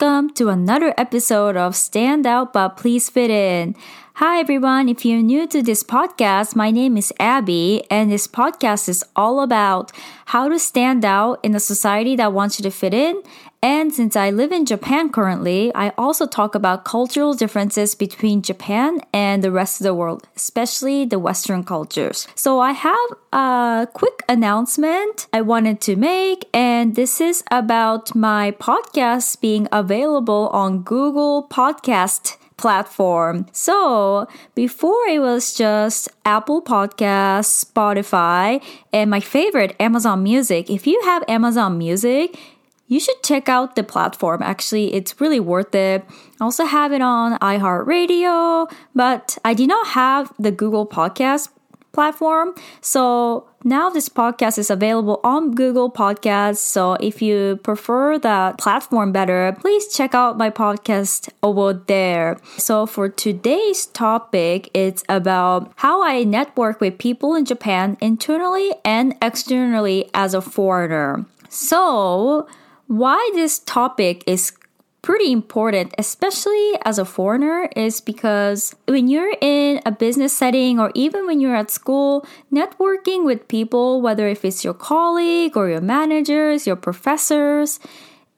welcome to another episode of Stand Out But Please Fit In. Hi everyone, if you're new to this podcast, my name is Abby, and this podcast is all about how to stand out in a society that wants you to fit in. And since I live in Japan currently, I also talk about cultural differences between Japan and the rest of the world, especially the Western cultures. So I have a quick announcement I wanted to make, and this is about my podcast being available on Google Podcast platform. So before it was just Apple Podcast, Spotify, and my favorite, Amazon Music. If you have Amazon Music, you should check out the platform. Actually, it's really worth it. I also have it on iHeartRadio, but I did not have the Google Podcast platform. So now this podcast is available on Google Podcast. So if you prefer that platform better, please check out my podcast over there. So for today's topic, it's about how I network with people in Japan internally and externally as a foreigner. So why this topic is pretty important, especially as a foreigner, is because when you're in a business setting or even when you're at school, networking with people, whether if it's your colleague or your managers, your professors,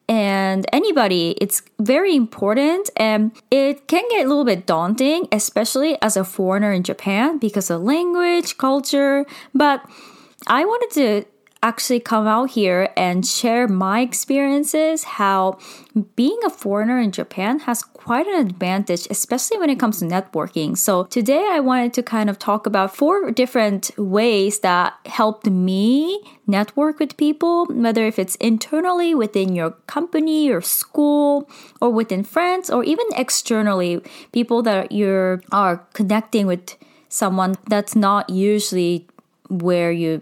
and anybody, it's very important, and it can get a little bit daunting, especially as a foreigner in Japan because of language, culture. But I wanted to actually come out here and share my experiences, how being a foreigner in Japan has quite an advantage, especially when it comes to networking. So today I wanted to kind of talk about 4 different ways that helped me network with people, whether if it's internally within your company or school or within friends, or even externally, people that you are connecting with someone that's not usually where you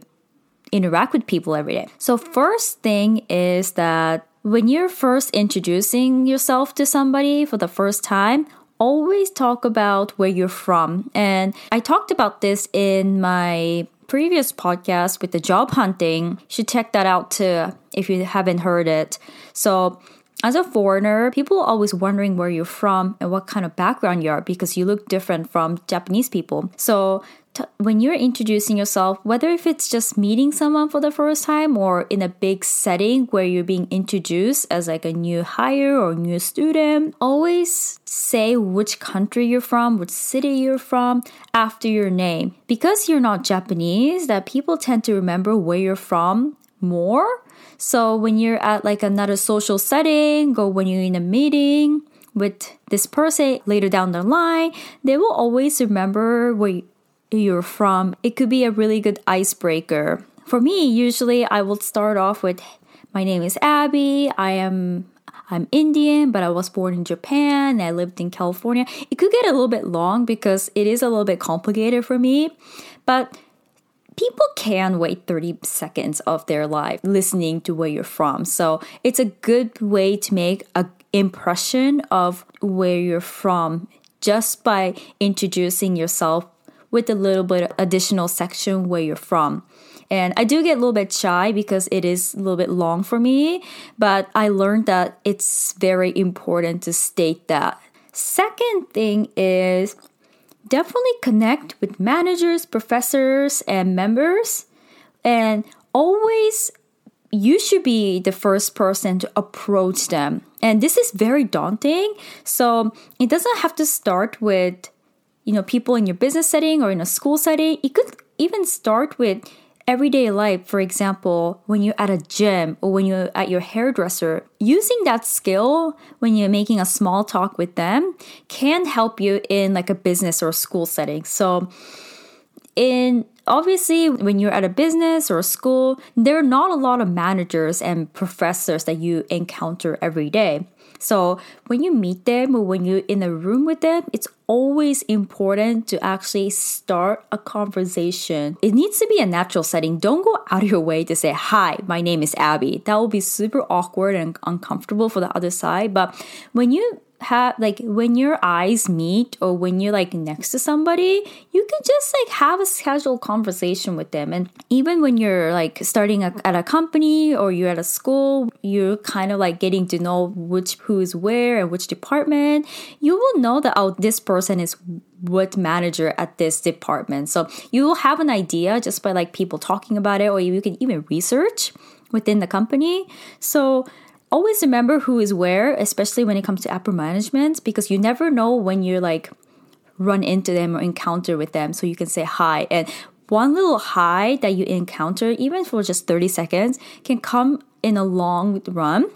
interact with people every day. So first thing is that when you're first introducing yourself to somebody for the first time, always talk about where you're from. And I talked about this in my previous podcast with the job hunting. You should check that out too if you haven't heard it. So as a foreigner, people are always wondering where you're from and what kind of background you are because you look different from Japanese people. So when you're introducing yourself, whether if it's just meeting someone for the first time or in a big setting where you're being introduced as like a new hire or new student, always say which country you're from, which city you're from after your name. Because you're not Japanese, that people tend to remember where you're from more. So when you're at like another social setting or when you're in a meeting with this person later down the line, they will always remember where you're from. It could be a really good icebreaker. For me, usually I will start off with, my name is Abby, I'm Indian, but I was born in Japan, I lived in California. It could get a little bit long because it is a little bit complicated for me, but people can wait 30 seconds of their life listening to where you're from. So it's a good way to make an impression of where you're from just by introducing yourself with a little bit of additional section where you're from. And I do get a little bit shy because it is a little bit long for me, but I learned that it's very important to state that. Second thing is definitely connect with managers, professors, and members. And always, you should be the first person to approach them. And this is very daunting. So it doesn't have to start with people in your business setting or in a school setting. You could even start with everyday life. For example, when you're at a gym or when you're at your hairdresser, using that skill when you're making a small talk with them can help you in like a business or a school setting. So obviously, when you're at a business or a school, there are not a lot of managers and professors that you encounter every day. So when you meet them or when you're in a room with them, it's always important to actually start a conversation. It needs to be a natural setting. Don't go out of your way to say, hi, my name is Abby. That will be super awkward and uncomfortable for the other side. But when you have, like, when your eyes meet or when you're, like, next to somebody, you can just, like, have a casual conversation with them. And even when you're, like, starting at a company or you're at a school, you're kind of, like, getting to know who's where and which department, you will know that, oh, this person is what manager at this department. So you will have an idea just by, like, people talking about it, or you can even research within the company. So always remember who is where, especially when it comes to upper management, because you never know when you're, like, run into them or encounter with them. So you can say hi, and one little hi that you encounter, even for just 30 seconds, can come in a long run.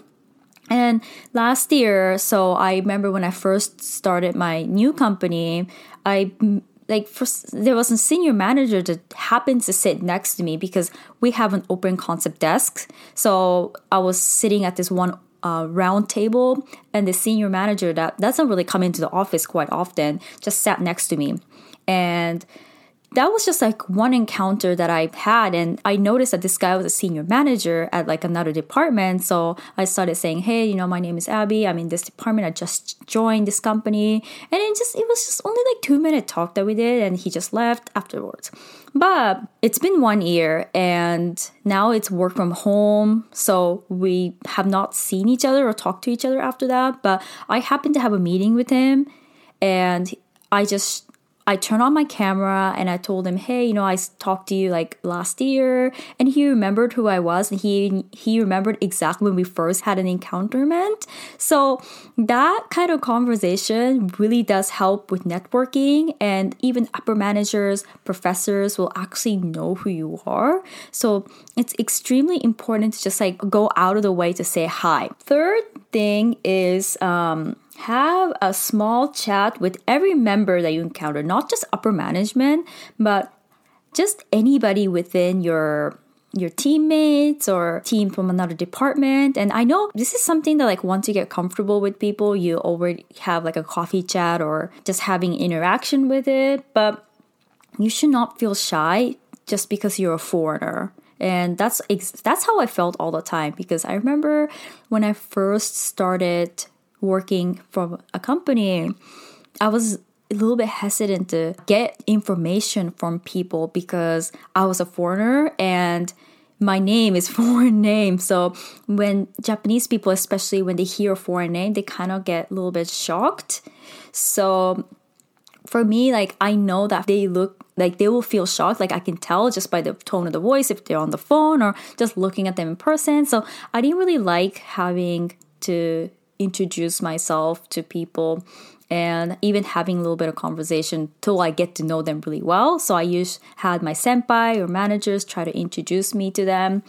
And last year, so I remember when I first started my new company, there was a senior manager that happened to sit next to me because we have an open concept desk. So I was sitting at this one round table, and the senior manager that doesn't really come into the office quite often just sat next to me. And that was just, like, one encounter that I had. And I noticed that this guy was a senior manager at, like, another department. So I started saying, hey, you know, my name is Abby. I'm in this department. I just joined this company. And it was only, like, 2-minute talk that we did, and he just left afterwards. But it's been 1 year, and now it's work from home. So we have not seen each other or talked to each other after that. But I happened to have a meeting with him, and I turned on my camera and I told him, hey, you know, I talked to you, like, last year. And he remembered who I was, and he remembered exactly when we first had an encounterment. So that kind of conversation really does help with networking, and even upper managers, professors will actually know who you are. So it's extremely important to just, like, go out of the way to say hi. Third thing is, have a small chat with every member that you encounter, not just upper management, but just anybody within your teammates or team from another department. And I know this is something that, like, once you get comfortable with people, you already have, like, a coffee chat or just having interaction with it. But you should not feel shy just because you're a foreigner. And that's how I felt all the time, because I remember when I first started working from a company, I was a little bit hesitant to get information from people because I was a foreigner and my name is foreign name. So when Japanese people, especially when they hear a foreign name, they kind of get a little bit shocked. So for me, like, I know that they look like they will feel shocked. Like, I can tell just by the tone of the voice if they're on the phone or just looking at them in person. So I didn't really like having to introduce myself to people and even having a little bit of conversation till I get to know them really well. So I had my senpai or managers try to introduce me to them.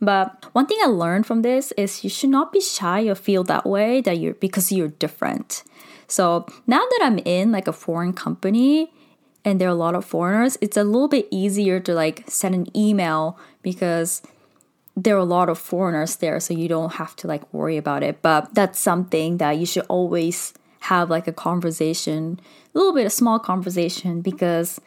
But one thing I learned from this is you should not be shy or feel that way because you're different. So now that I'm in, like, a foreign company and there are a lot of foreigners, it's a little bit easier to, like, send an email because there are a lot of foreigners there, so you don't have to, like, worry about it. But that's something that you should always have, like, a conversation, a small conversation, because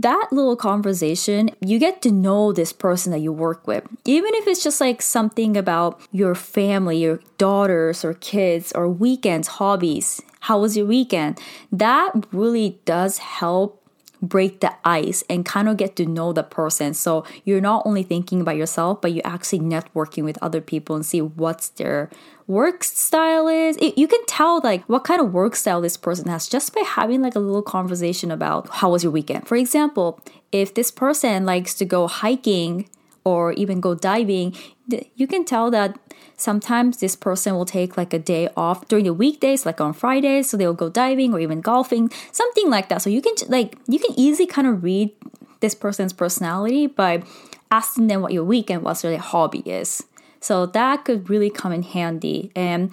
that little conversation, you get to know this person that you work with. Even if it's just, like, something about your family, your daughters or kids or weekends, hobbies, how was your weekend? That really does help break the ice and kind of get to know the person. So you're not only thinking about yourself, but you're actually networking with other people and see what's their work style is. You can tell, like, what kind of work style this person has just by having, like, a little conversation about how was your weekend. For example, if this person likes to go hiking or even go diving, you can tell that sometimes this person will take, like, a day off during the weekdays, like on Fridays, so they'll go diving or even golfing, something like that. So you can easily kind of read this person's personality by asking them what your weekend was or their hobby is. So that could really come in handy. And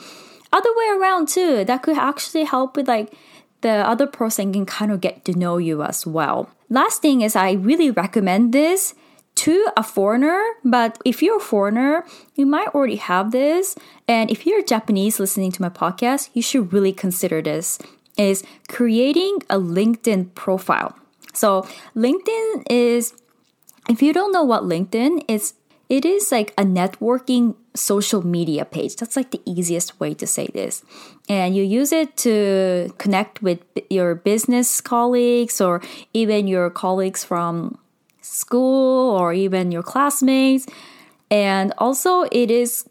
other way around too, that could actually help with, like, the other person can kind of get to know you as well. Last thing is, I really recommend this to a foreigner, but if you're a foreigner, you might already have this. And if you're Japanese listening to my podcast, you should really consider this, is creating a LinkedIn profile. So LinkedIn is, if you don't know what LinkedIn is, It is like a networking social media page. That's like the easiest way to say this. And you use it to connect with your business colleagues or even your colleagues from school or even your classmates. And also it is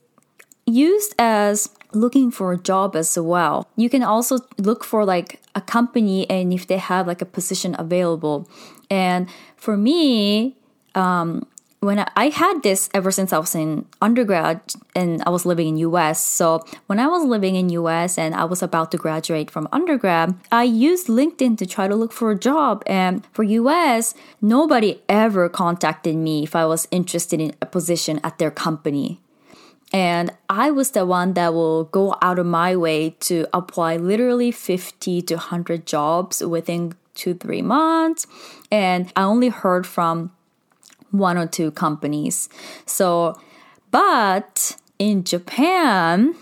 used as looking for a job as well. You can also look for like a company and if they have like a position available. And for me, when I had this ever since I was in undergrad and I was living in US. So when I was living in US and I was about to graduate from undergrad, I used LinkedIn to try to look for a job. And for US, nobody ever contacted me if I was interested in a position at their company. And I was the one that will go out of my way to apply literally 50 to 100 jobs within 2-3 months. And I only heard from 1 or 2 companies. So, but in Japan,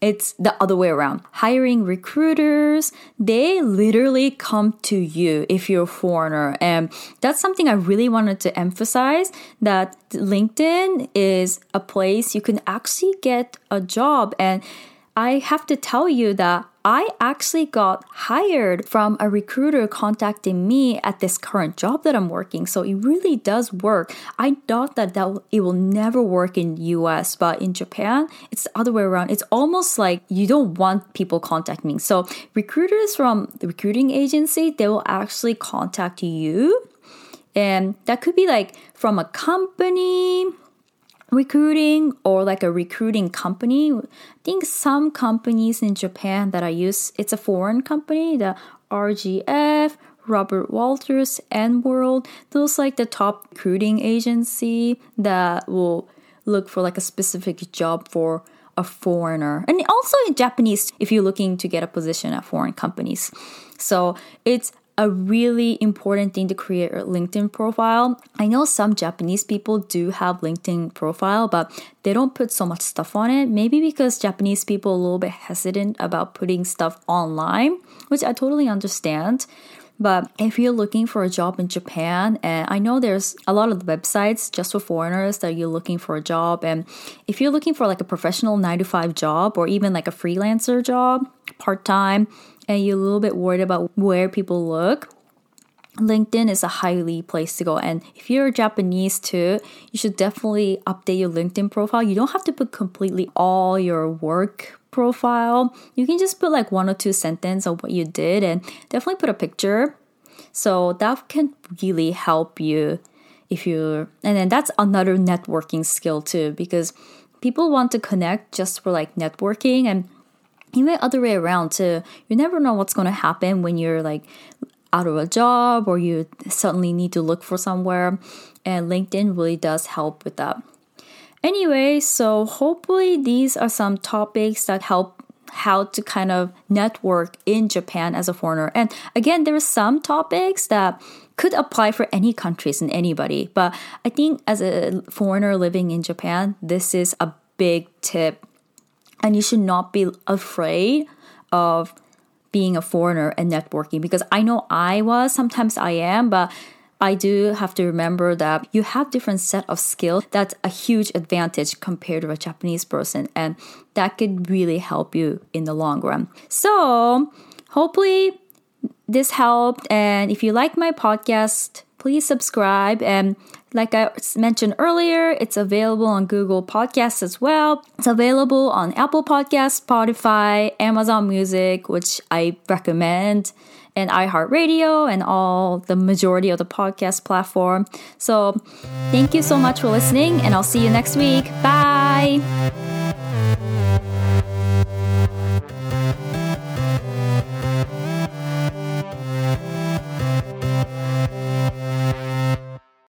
it's the other way around. Hiring recruiters, they literally come to you if you're a foreigner. And that's something I really wanted to emphasize, that LinkedIn is a place you can actually get a job. And I have to tell you that I actually got hired from a recruiter contacting me at this current job that I'm working. So it really does work. I thought that it will never work in US, but in Japan, it's the other way around. It's almost like you don't want people contacting. So recruiters from the recruiting agency, they will actually contact you. And that could be like from a company recruiting or like a recruiting company. I think some companies in Japan that I use, it's a foreign company, the RGF, Robert Walters, N-World. Those like the top recruiting agency that will look for like a specific job for a foreigner. And also in Japanese, if you're looking to get a position at foreign companies. So it's a really important thing to create a LinkedIn profile. I know some Japanese people do have LinkedIn profile, but they don't put so much stuff on it. Maybe because Japanese people are a little bit hesitant about putting stuff online, which I totally understand. But if you're looking for a job in Japan, and I know there's a lot of websites just for foreigners that you're looking for a job. And if you're looking for like a professional 9-to-5 job or even like a freelancer job, part-time, and you're a little bit worried about where people look, LinkedIn is a highly place to go. And if you're Japanese too, you should definitely update your LinkedIn profile. You don't have to put completely all your work profile. You can just put like 1 or 2 sentences of what you did and definitely put a picture. So that can really help you if you're, and then that's another networking skill too, because people want to connect just for like networking and even the other way around too. You never know what's going to happen when you're like out of a job or you suddenly need to look for somewhere. And LinkedIn really does help with that. Anyway, so hopefully these are some topics that help how to kind of network in Japan as a foreigner. And again, there are some topics that could apply for any countries and anybody. But I think as a foreigner living in Japan, this is a big tip. And you should not be afraid of being a foreigner and networking, because I know I was, sometimes I am, but I do have to remember that you have different set of skills. That's a huge advantage compared to a Japanese person, and that could really help you in the long run. So hopefully this helped, and if you like my podcast, please subscribe. And like I mentioned earlier, it's available on Google Podcasts as well. It's available on Apple Podcasts, Spotify, Amazon Music, which I recommend, and iHeartRadio and all the majority of the podcast platform. So thank you so much for listening, and I'll see you next week. Bye!